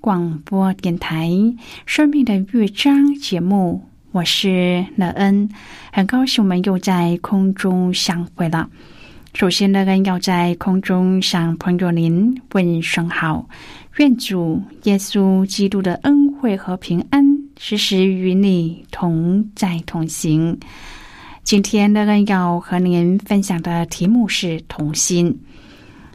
广播电台生命的乐章节目，我是乐恩，很高兴我们又在空中相会了。首先，乐恩要在空中向朋友您问声好，愿主耶稣基督的恩惠和平安时时与你同在同行。今天乐恩要和您分享的题目是同心。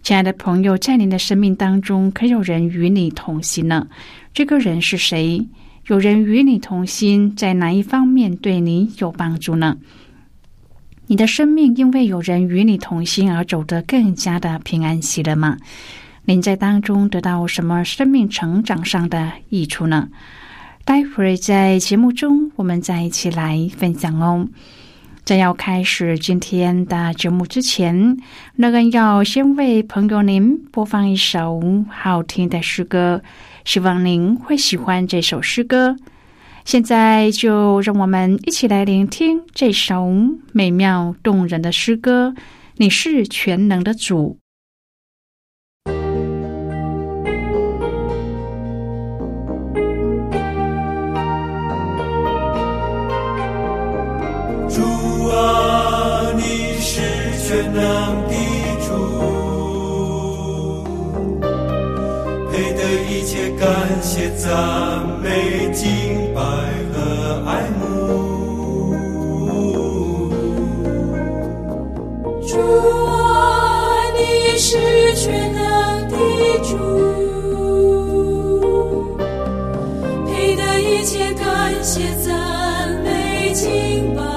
亲爱的朋友，在您的生命当中，可有人与你同心呢？这个人是谁？有人与你同心，在哪一方面对你有帮助呢？你的生命因为有人与你同心而走得更加的平安喜乐吗？您在当中得到什么生命成长上的益处呢？待会儿在节目中，我们再一起来分享哦。在要开始今天的节目之前，乐恩要先为朋友您播放一首好听的诗歌，希望您会喜欢这首诗歌。现在就让我们一起来聆听这首美妙动人的诗歌，你是全能的主。全能的主，配得一切感谢赞美敬拜和爱慕。主啊，你是全能的主，配得一切感谢赞美敬拜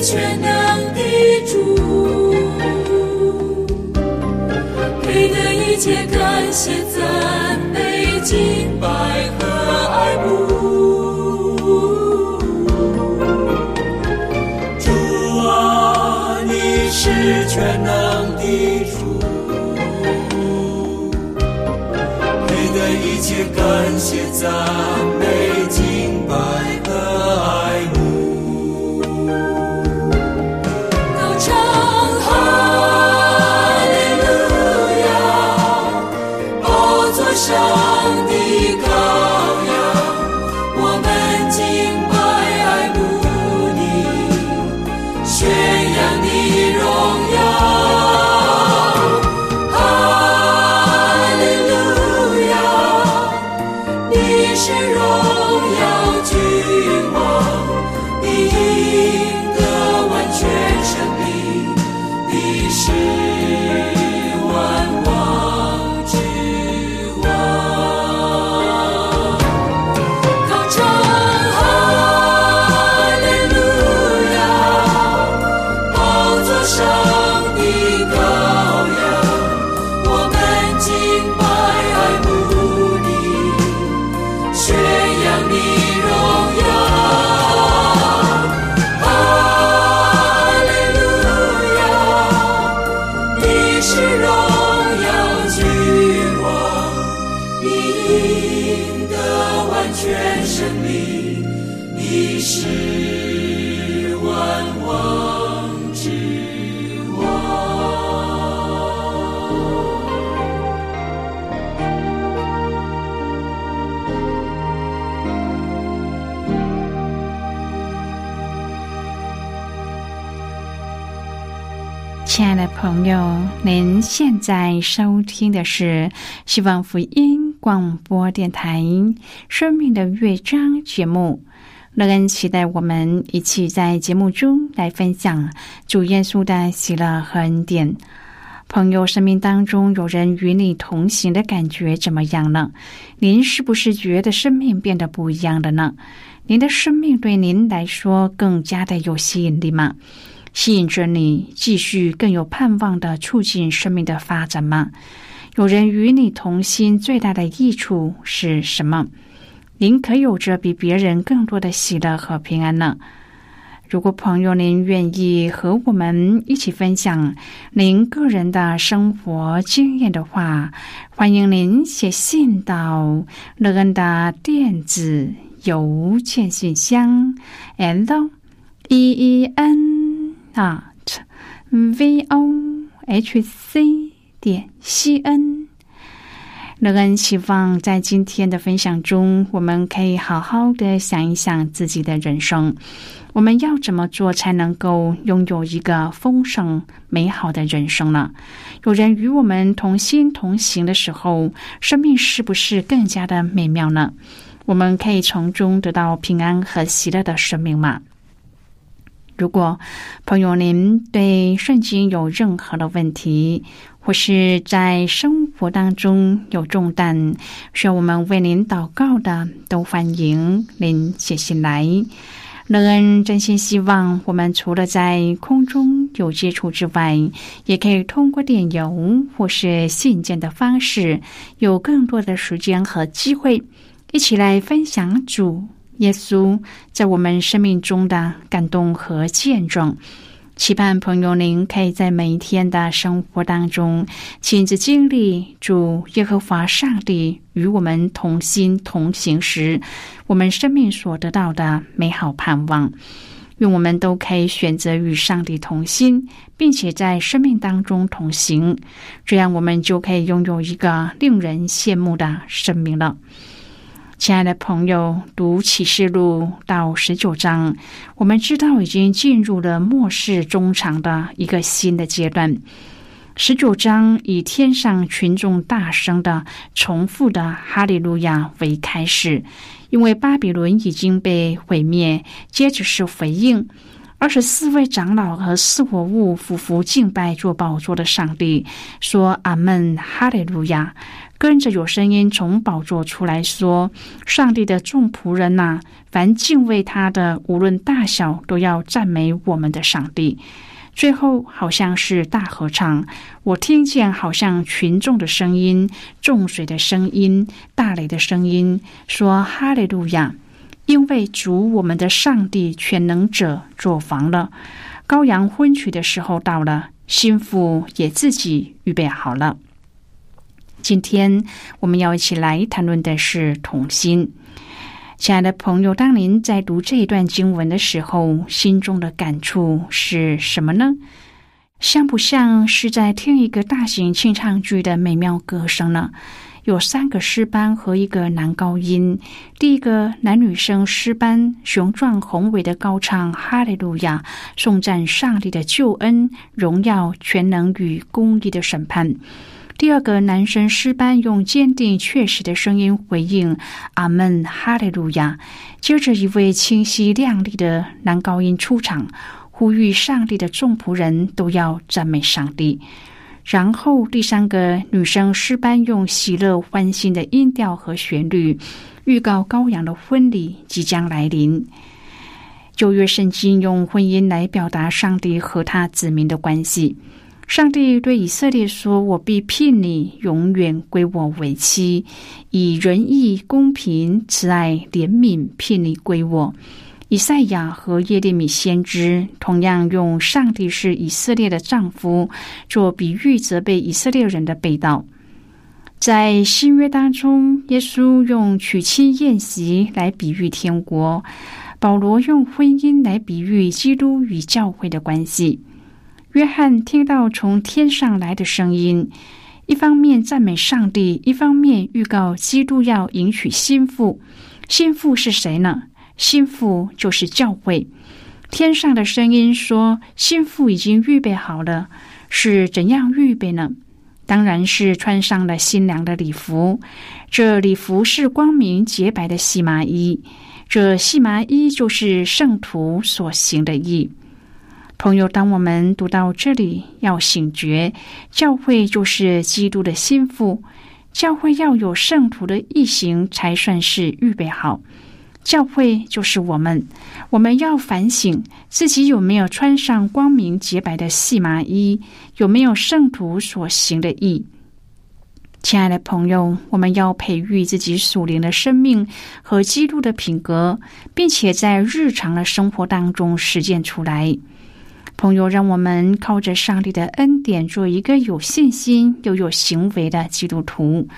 全能的主，配得一切感谢赞美敬拜和爱慕。主啊，你是全能的主，配得一切感谢赞美敬拜和爱慕。是荣耀君。爱的朋友，您现在收听的是希望福音广播电台生命的乐章节目，乐恩期待我们一起在节目中来分享主耶稣的喜乐和恩典。朋友，生命当中有人与你同行的感觉怎么样呢？您是不是觉得生命变得不一样了呢？您的生命对您来说更加的有吸引力吗？吸引着你继续更有盼望的促进生命的发展吗？有人与你同心最大的益处是什么？您可有着比别人更多的喜乐和平安呢？如果朋友您愿意和我们一起分享您个人的生活经验的话，欢迎您写信到乐恩的电子邮件信箱 len@vohc.cn。乐恩希望在今天的分享中，我们可以好好的想一想自己的人生，我们要怎么做才能够拥有一个丰盛美好的人生呢？有人与我们同心同行的时候，生命是不是更加的美妙呢？我们可以从中得到平安和喜乐的生命吗？如果朋友您对圣经有任何的问题，或是在生活当中有重担需要我们为您祷告的，都欢迎您写信来。乐恩真心希望我们除了在空中有接触之外，也可以通过电邮或是信件的方式，有更多的时间和机会一起来分享主耶稣在我们生命中的感动和见证。期盼朋友您可以在每一天的生活当中亲自经历主耶和华上帝与我们同心同行时，我们生命所得到的美好盼望。愿我们都可以选择与上帝同心，并且在生命当中同行，这样我们就可以拥有一个令人羡慕的生命了。亲爱的朋友，读启示录到19章，我们知道已经进入了末世中场的一个新的阶段。19章以天上群众大声的重复的哈利路亚为开始，因为巴比伦已经被毁灭。接着是回应，24位长老和4活物俯伏敬拜做宝座的上帝，说阿们哈利路亚。跟着有声音从宝座出来说，上帝的众仆人哪，凡敬畏他的，无论大小，都要赞美我们的上帝。最后好像是大合唱，我听见好像群众的声音、众水的声音、大雷的声音，说哈利路亚，因为主我们的上帝全能者作王了。羔羊婚娶的时候到了，新妇也自己预备好了。今天我们要一起来谈论的是同心。亲爱的朋友，当您在读这一段经文的时候，心中的感触是什么呢？像不像是在听一个大型清唱剧的美妙歌声呢？有3个诗班和1个男高音，第1个男女生诗班雄壮宏伟的高唱哈利路亚，颂赞上帝的救恩、荣耀、全能与公义的审判。第2个男声诗班用坚定确实的声音回应阿们哈利路亚。接着一位清晰亮丽的男高音出场，呼吁上帝的众仆人都要赞美上帝。然后第3个女声诗班用喜乐欢欣的音调和旋律，预告羔羊的婚礼即将来临。旧约圣经用婚姻来表达上帝和他子民的关系。上帝对以色列说，我必聘你永远归我为妻，以仁义、公平、慈爱、怜悯聘你归我。以赛亚和耶利米先知同样用上帝是以色列的丈夫做比喻，责备以色列人的背道。在新约当中，耶稣用娶妻宴席来比喻天国，保罗用婚姻来比喻基督与教会的关系。约翰听到从天上来的声音，一方面赞美上帝，一方面预告基督要迎娶新妇。新妇是谁呢？新妇就是教会。天上的声音说，新妇已经预备好了。是怎样预备呢？当然是穿上了新娘的礼服，这礼服是光明洁白的细麻衣，这细麻衣就是圣徒所行的义。朋友，当我们读到这里，要醒觉，教会就是基督的心腹，教会要有圣徒的义行才算是预备好。教会就是我们要反省自己有没有穿上光明洁白的细麻衣，有没有圣徒所行的义。亲爱的朋友，我们要培育自己属灵的生命和基督的品格，并且在日常的生活当中实践出来。朋友，让我们靠着上帝的恩典做一个有信心又有行为的基督徒。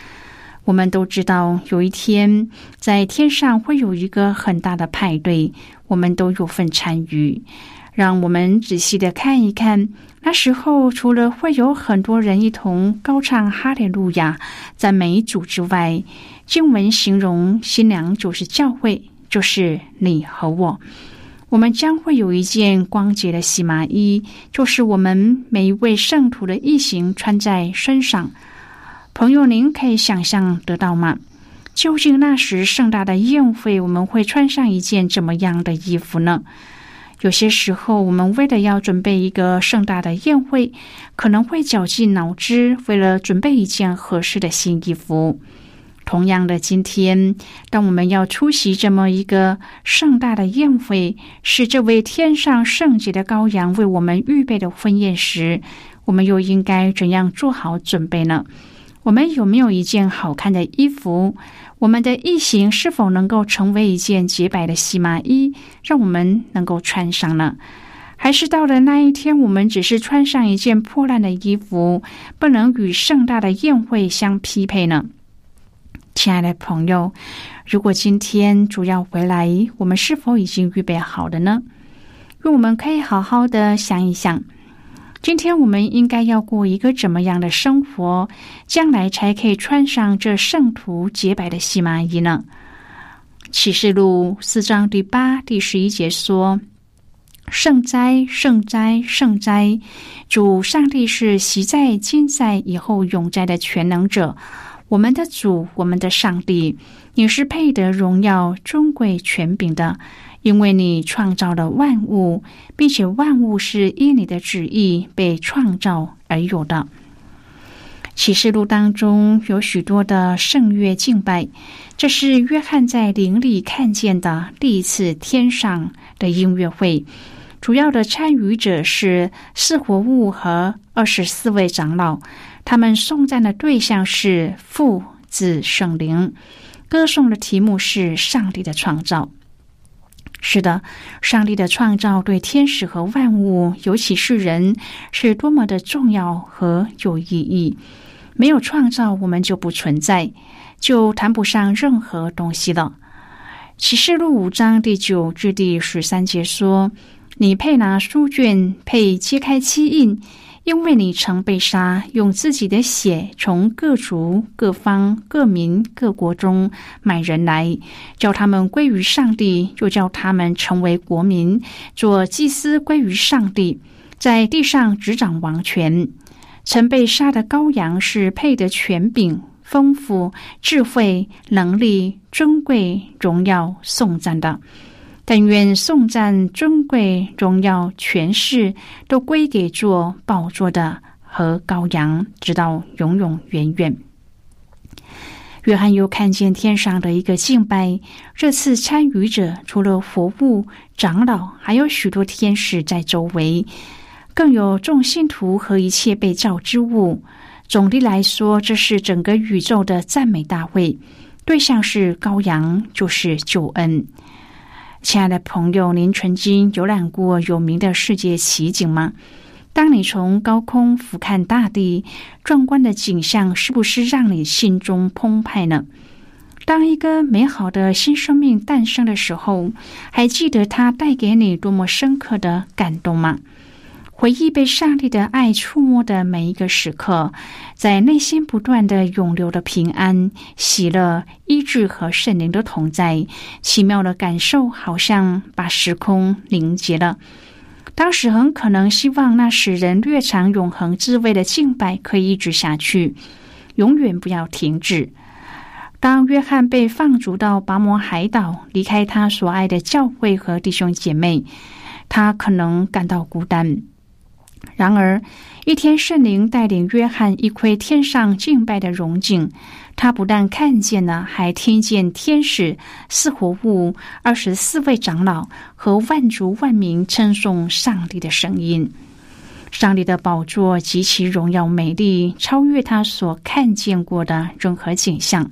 我们都知道，有一天在天上会有一个很大的派对，我们都有份参与。让我们仔细的看一看，那时候除了会有很多人一同高唱哈利路亚赞美主之外，经文形容新娘就是教会，就是你和我。我们将会有一件光洁的细麻衣，就是我们每一位圣徒的义行穿在身上。朋友，您可以想象得到吗？究竟那时盛大的宴会，我们会穿上一件怎么样的衣服呢？有些时候，我们为了要准备一个盛大的宴会，可能会绞尽脑汁，为了准备一件合适的新衣服。同样的，今天当我们要出席这么一个盛大的宴会，是这位天上圣洁的羔羊为我们预备的婚宴时，我们又应该怎样做好准备呢？我们有没有一件好看的衣服？我们的义行是否能够成为一件洁白的细麻衣，让我们能够穿上呢？还是到了那一天，我们只是穿上一件破烂的衣服，不能与盛大的宴会相匹配呢？亲爱的朋友，如果今天主要回来，我们是否已经预备好了呢？因为我们可以好好的想一想，今天我们应该要过一个怎么样的生活，将来才可以穿上这圣徒洁白的细麻衣呢？启示录4章第8、第11节说：圣哉，圣哉，圣哉！主上帝是昔在、今在、以后永在的全能者，我们的主，我们的上帝，你是配得荣耀、尊贵、权柄的。因为你创造了万物，并且万物是因你的旨意被创造而有的。启示录当中有许多的圣乐敬拜，这是约翰在灵里看见的第一次天上的音乐会，主要的参与者是4活物和24位长老，他们颂赞的对象是父、子、圣灵，歌颂的题目是上帝的创造。是的，上帝的创造对天使和万物，尤其是人，是多么的重要和有意义。没有创造，我们就不存在，就谈不上任何东西了。启示录5章第9至第13节说：你配拿书卷，配揭开七印，因为你曾被杀，用自己的血从各族、各方、各民、各国中买人来，叫他们归于上帝，又叫他们成为国民，做祭司归于上帝，在地上执掌王权。曾被杀的羔羊是配得权柄、丰富、智慧、能力、尊贵、荣耀、颂赞的。但愿颂赞、尊贵、荣耀、权势都归给做宝座的和羔羊，直到永永远远。约翰又看见天上的一个敬拜，这次参与者除了活物、长老，还有许多天使在周围，更有众信徒和一切被造之物。总的来说，这是整个宇宙的赞美大会，对象是羔羊，就是救恩。亲爱的朋友，您曾经游览过有名的世界奇景吗？当你从高空俯瞰大地，壮观的景象是不是让你心中澎湃呢？当一个美好的新生命诞生的时候，还记得它带给你多么深刻的感动吗？回忆被上帝的爱触摸的每一个时刻，在内心不断的涌流的平安、喜乐、医治和圣灵的同在，奇妙的感受好像把时空凝结了。当时很可能希望那使人略尝永恒滋味的敬拜可以一直下去，永远不要停止。当约翰被放逐到拔摩海岛，离开他所爱的教会和弟兄姐妹，他可能感到孤单。然而一天，圣灵带领约翰一窥天上敬拜的荣景，他不但看见了，还听见天使、四活物、24位长老和万族万民称颂上帝的声音。上帝的宝座极其荣耀美丽，超越他所看见过的任何景象。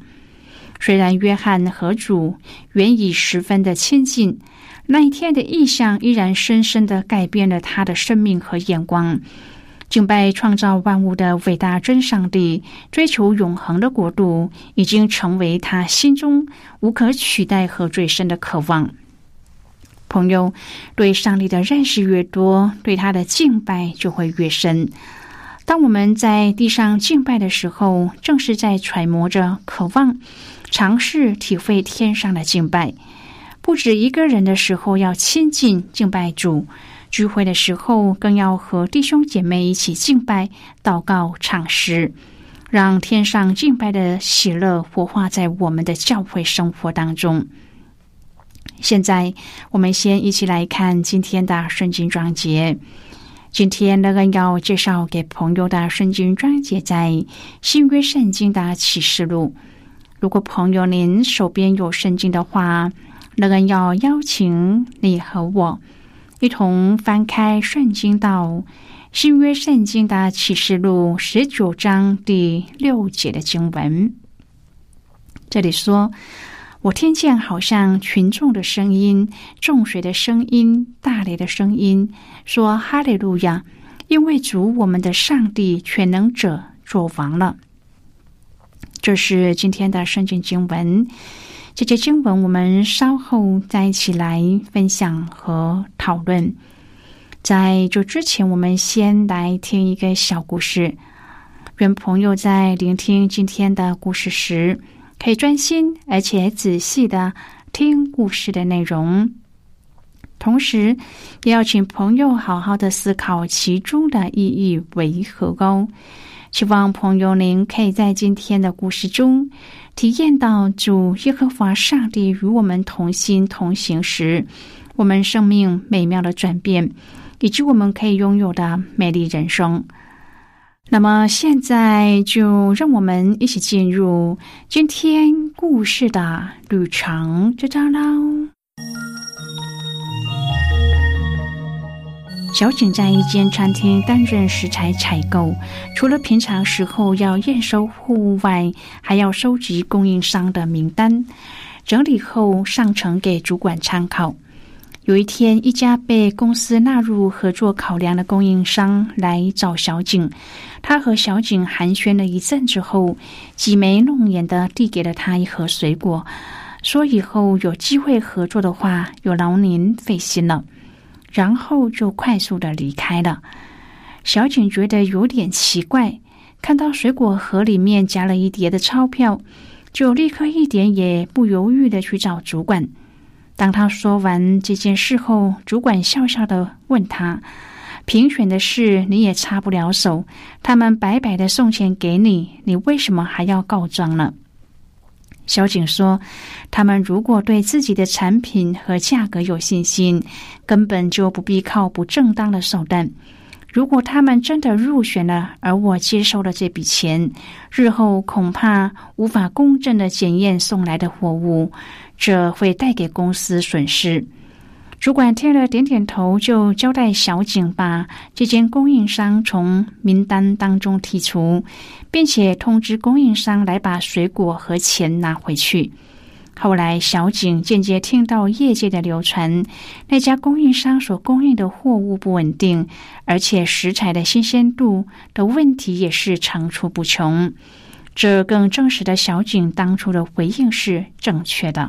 虽然约翰和主原已十分的亲近，那一天的异象依然深深地改变了他的生命和眼光。敬拜创造万物的伟大真上帝，追求永恒的国度，已经成为他心中无可取代和最深的渴望。朋友，对上帝的认识越多，对他的敬拜就会越深。当我们在地上敬拜的时候，正是在揣摩着、渴望、尝试体会天上的敬拜。不止一个人的时候要亲近敬拜主，聚会的时候更要和弟兄姐妹一起敬拜、祷告、唱诗，让天上敬拜的喜乐活化在我们的教会生活当中。现在我们先一起来看今天的圣经章节。今天乐恩要介绍给朋友的圣经章节在新约圣经的启示录。如果朋友您手边有圣经的话，乐恩要邀请你和我一同翻开圣经到新约圣经的启示录19章第6节的经文。这里说，我听见好像群众的声音、众水的声音、大雷的声音，说哈利路亚，因为主我们的上帝全能者作王了。这是今天的圣经经文。这些经文我们稍后再一起来分享和讨论。在这之前，我们先来听一个小故事。愿朋友在聆听今天的故事时，可以专心而且仔细的听故事的内容，同时也要请朋友好好的思考其中的意义为何哦。希望朋友您可以在今天的故事中体验到主耶和华上帝与我们同心同行时，我们生命美妙的转变，以及我们可以拥有的美丽人生。那么现在就让我们一起进入今天故事的旅程之中喽。小景在一间餐厅担任食材采购，除了平常时候要验收货物外，还要收集供应商的名单，整理后上呈给主管参考。有一天，一家被公司纳入合作考量的供应商来找小景，他和小景寒暄了一阵之后，挤眉弄眼地递给了他一盒水果，说以后有机会合作的话，有劳您费心了，然后就快速地离开了。小景觉得有点奇怪，看到水果盒里面夹了一叠的钞票，就立刻一点也不犹豫地去找主管。当他说完这件事后，主管笑笑地问他，评选的事你也插不了手，他们白白地送钱给你，你为什么还要告状呢？小景说，他们如果对自己的产品和价格有信心，根本就不必靠不正当的手段。如果他们真的入选了，而我接收了这笔钱，日后恐怕无法公正地检验送来的货物，这会带给公司损失。主管听了点点头，就交代小景把这间供应商从名单当中剔除，并且通知供应商来把水果和钱拿回去。后来小景间接听到业界的流传，那家供应商所供应的货物不稳定，而且食材的新鲜度的问题也是层出不穷。这更证实了小景当初的回应是正确的。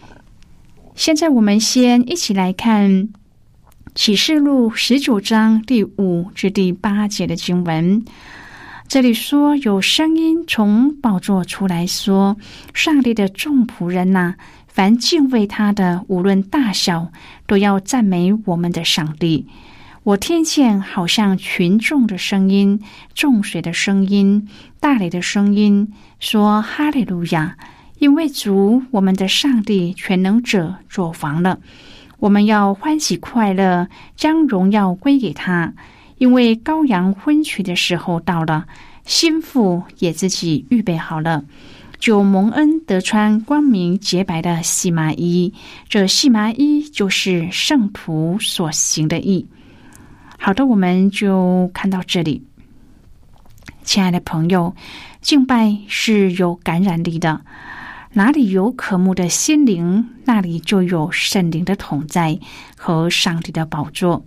现在我们先一起来看启示录19章第5至第8节的经文。这里说，有声音从宝座出来说，上帝的众仆人哪，凡敬畏他的，无论大小，都要赞美我们的上帝。我听见好像群众的声音，众水的声音，大雷的声音，说哈利路亚，因为主我们的上帝全能者作王了，我们要欢喜快乐，将荣耀归给他，因为羔羊婚娶的时候到了，新妇也自己预备好了，就蒙恩得穿光明洁白的细麻衣，这细麻衣就是圣徒所行的义。好的，我们就看到这里。亲爱的朋友，敬拜是有感染力的，哪里有渴慕的心灵，那里就有圣灵的同在和上帝的宝座。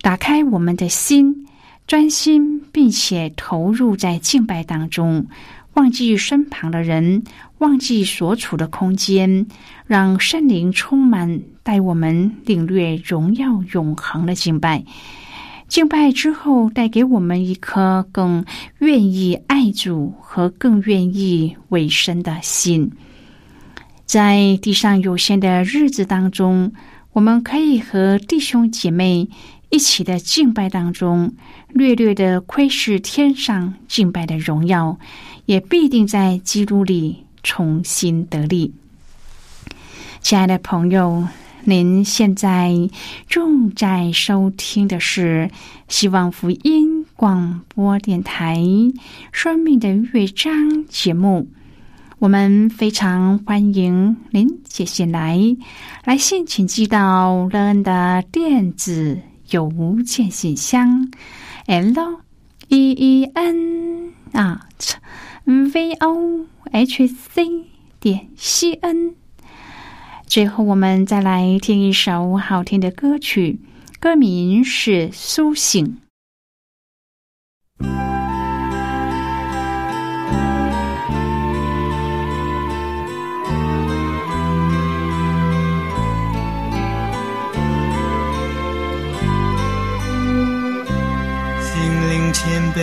打开我们的心，专心并且投入在敬拜当中，忘记身旁的人，忘记所处的空间，让圣灵充满，带我们领略荣耀永恒的敬拜。敬拜之后，带给我们一颗更愿意爱主和更愿意委身的心。在地上有限的日子当中，我们可以和弟兄姐妹一起的敬拜当中，略略的窥视天上敬拜的荣耀，也必定在基督里重新得力。亲爱的朋友，您现在正在收听的是希望福音广播电台《生命的乐章》节目。我们非常欢迎您写信来，来信请寄到乐恩的电子邮件信箱 len@vohc.cn。 最后我们再来听一首好听的歌曲，歌名是《苏醒》。谦卑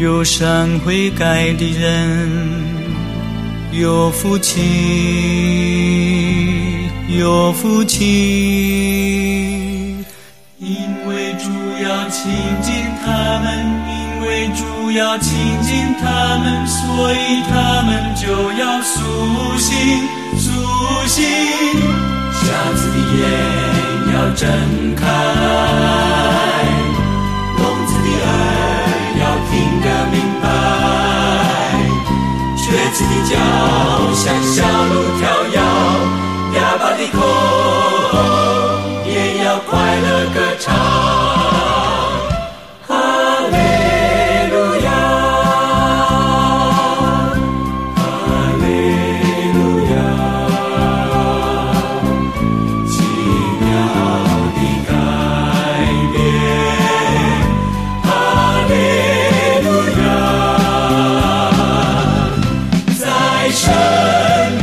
有善悔改的人，有福气，有福气，因为主要亲近他们，因为主要亲近他们，所以他们就要苏醒，苏醒，瞎子的眼要睁开，听得明白，瘸子的脚像小鹿跳摇，哑巴的口也要快乐歌唱，哈利路亚，哈利路亚，奇妙的改变，哈利。哈利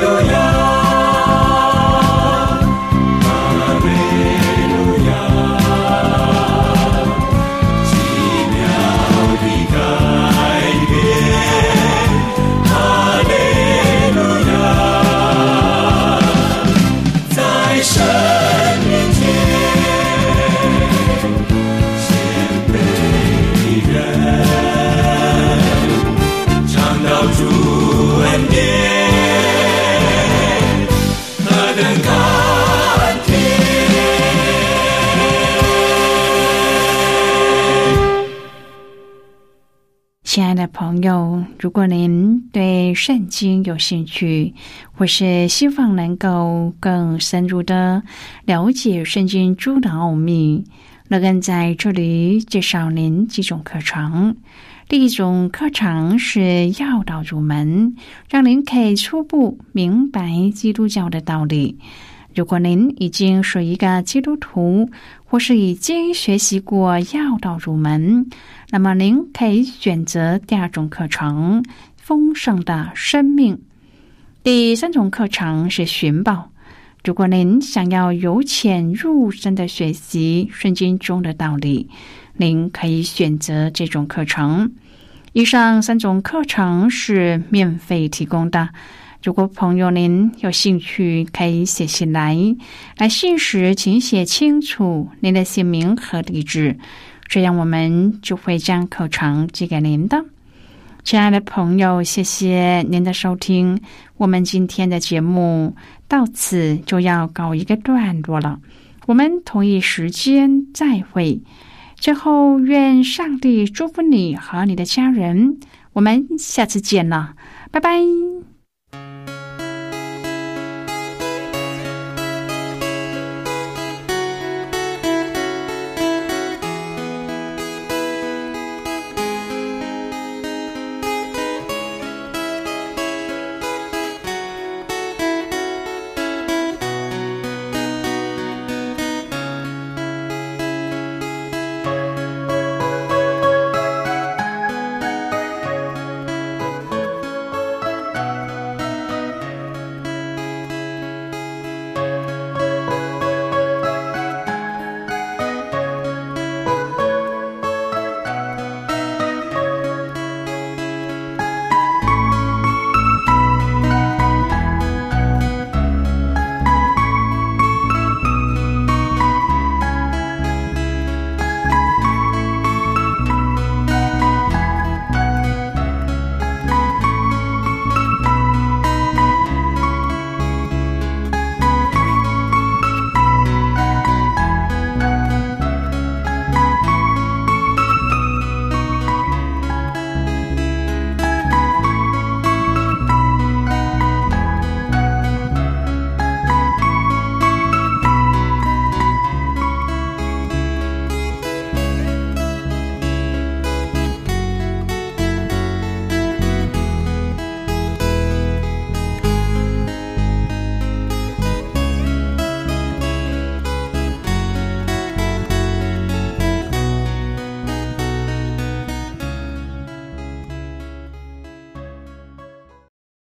路亚。的朋友，如果您对圣经有兴趣，或是希望能够更深入的了解圣经诸的奥秘，乐恩在这里介绍您几种课程。第一种课程是要道入门，让您可以初步明白基督教的道理。如果您已经是一个基督徒，或是已经学习过要道入门，那么您可以选择第二种课程，丰盛的生命。第三种课程是寻宝。如果您想要由浅入深的学习圣经中的道理，您可以选择这种课程。以上三种课程是免费提供的，如果朋友您有兴趣，可以写信来。来信时，请写清楚您的姓名和地址，这样我们就会将课程寄给您的。亲爱的朋友，谢谢您的收听，我们今天的节目到此就要告一个段落了，我们同一时间再会。最后，愿上帝祝福你和你的家人，我们下次见了，拜拜。